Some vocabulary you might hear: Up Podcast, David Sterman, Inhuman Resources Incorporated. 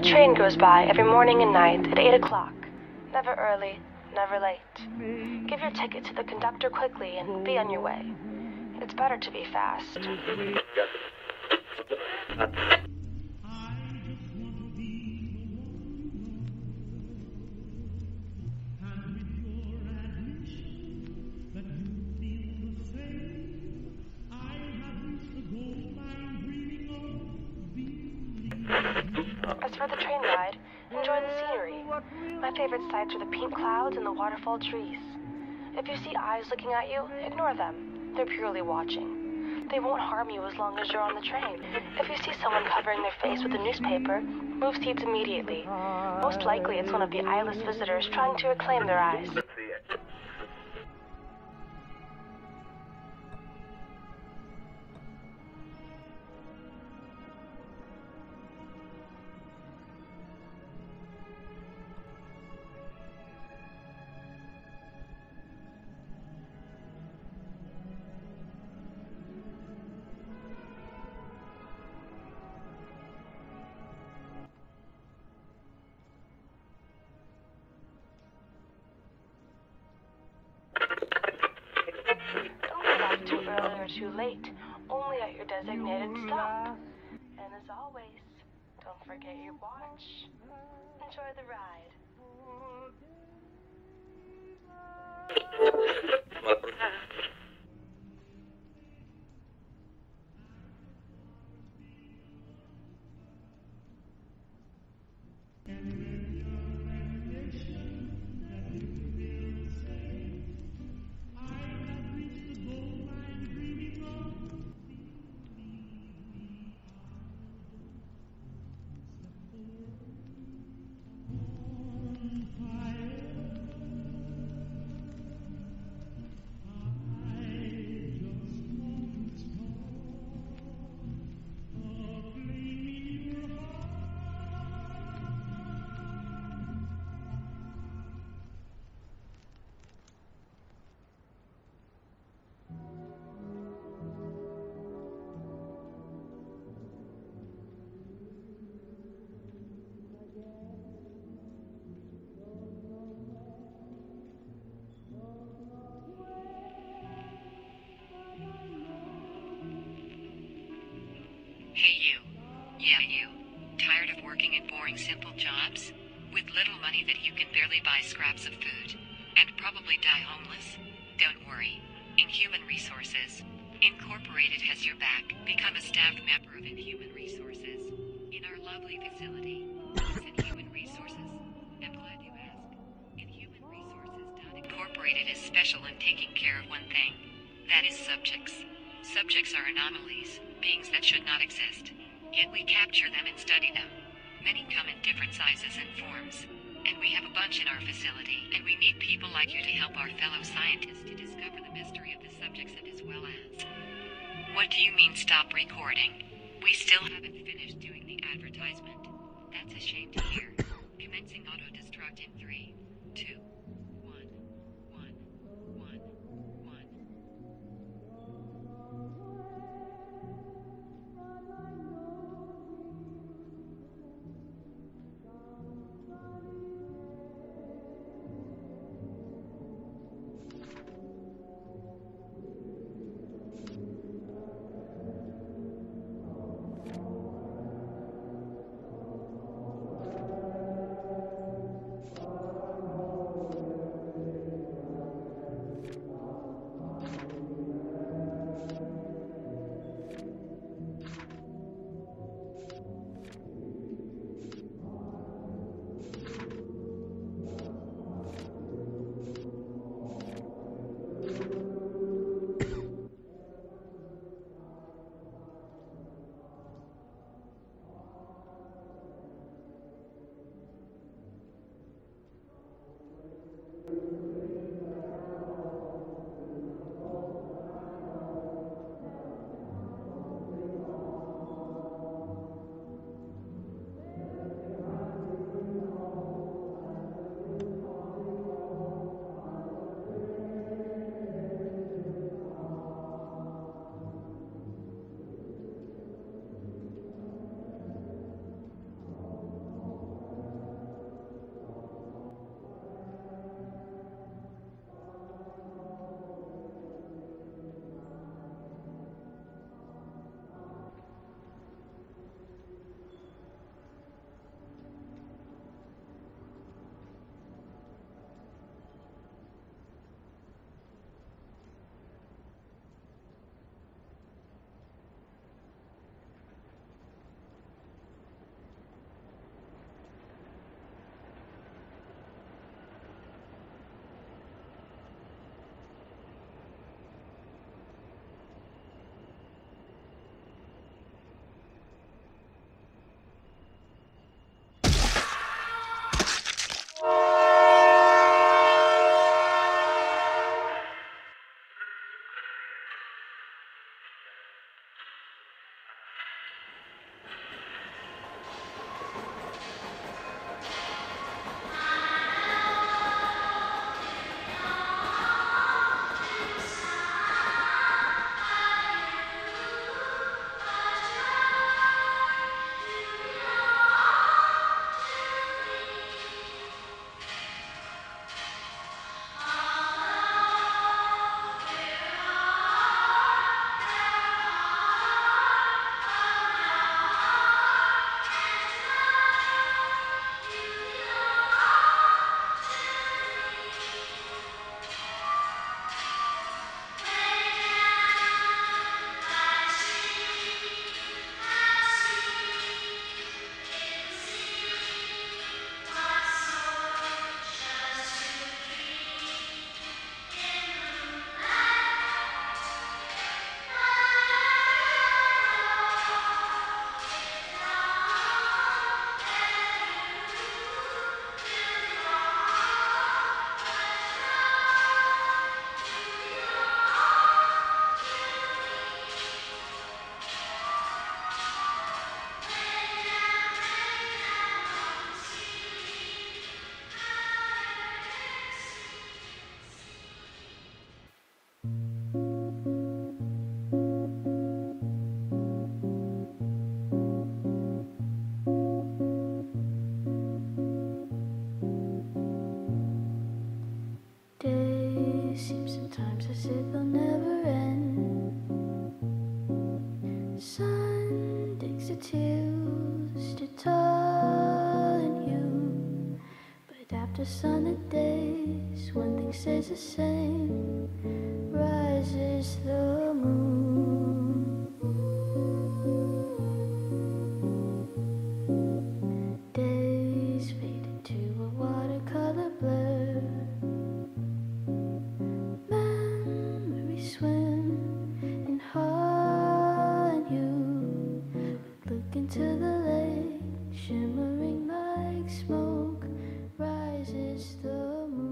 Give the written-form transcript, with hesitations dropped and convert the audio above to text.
a train goes by every morning and night at 8 o'clock. Never early, never late. Give your ticket to the conductor quickly and be on your way. It's better to be fast. As for the train ride, enjoy the scenery. My favorite sights are the pink clouds and the waterfall trees. If you see eyes looking at you, ignore them. They're purely watching. They won't harm you as long as you're on the train. If you see someone covering their face with a newspaper, move seats immediately. Most likely it's one of the eyeless visitors trying to reclaim their eyes. Too late, only at your designated stop. And as always, don't forget your watch. Enjoy the ride. Hey you. Yeah you. Tired of working at boring simple jobs? With little money that you can barely buy scraps of food? And probably die homeless? Don't worry. Inhuman Resources Incorporated has your back. Become a staff member of Inhuman Resources in our lovely facility. It's Inhuman Resources. I'm glad you asked. Inhuman Resources Incorporated is special in taking care of one thing. That is subjects. Subjects are anomalies. Beings that should not exist, yet we capture them and study them. Many come in different sizes and forms, and we have a bunch in our facility, and we need people like you to help our fellow scientists to discover the mystery of the subjects and as well as... What do you mean stop recording? We still haven't finished doing the advertisement. That's a shame to hear. Commencing auto-destruct in 3, 2... friendship will never end. The sun takes the tears to taunt you, but after sunlit days, one thing stays the same. Rises the moon. Days fade into a watercolor blur. Memories swim and haunt you. But look into the lake, shimmering like smoke. Rises the moon.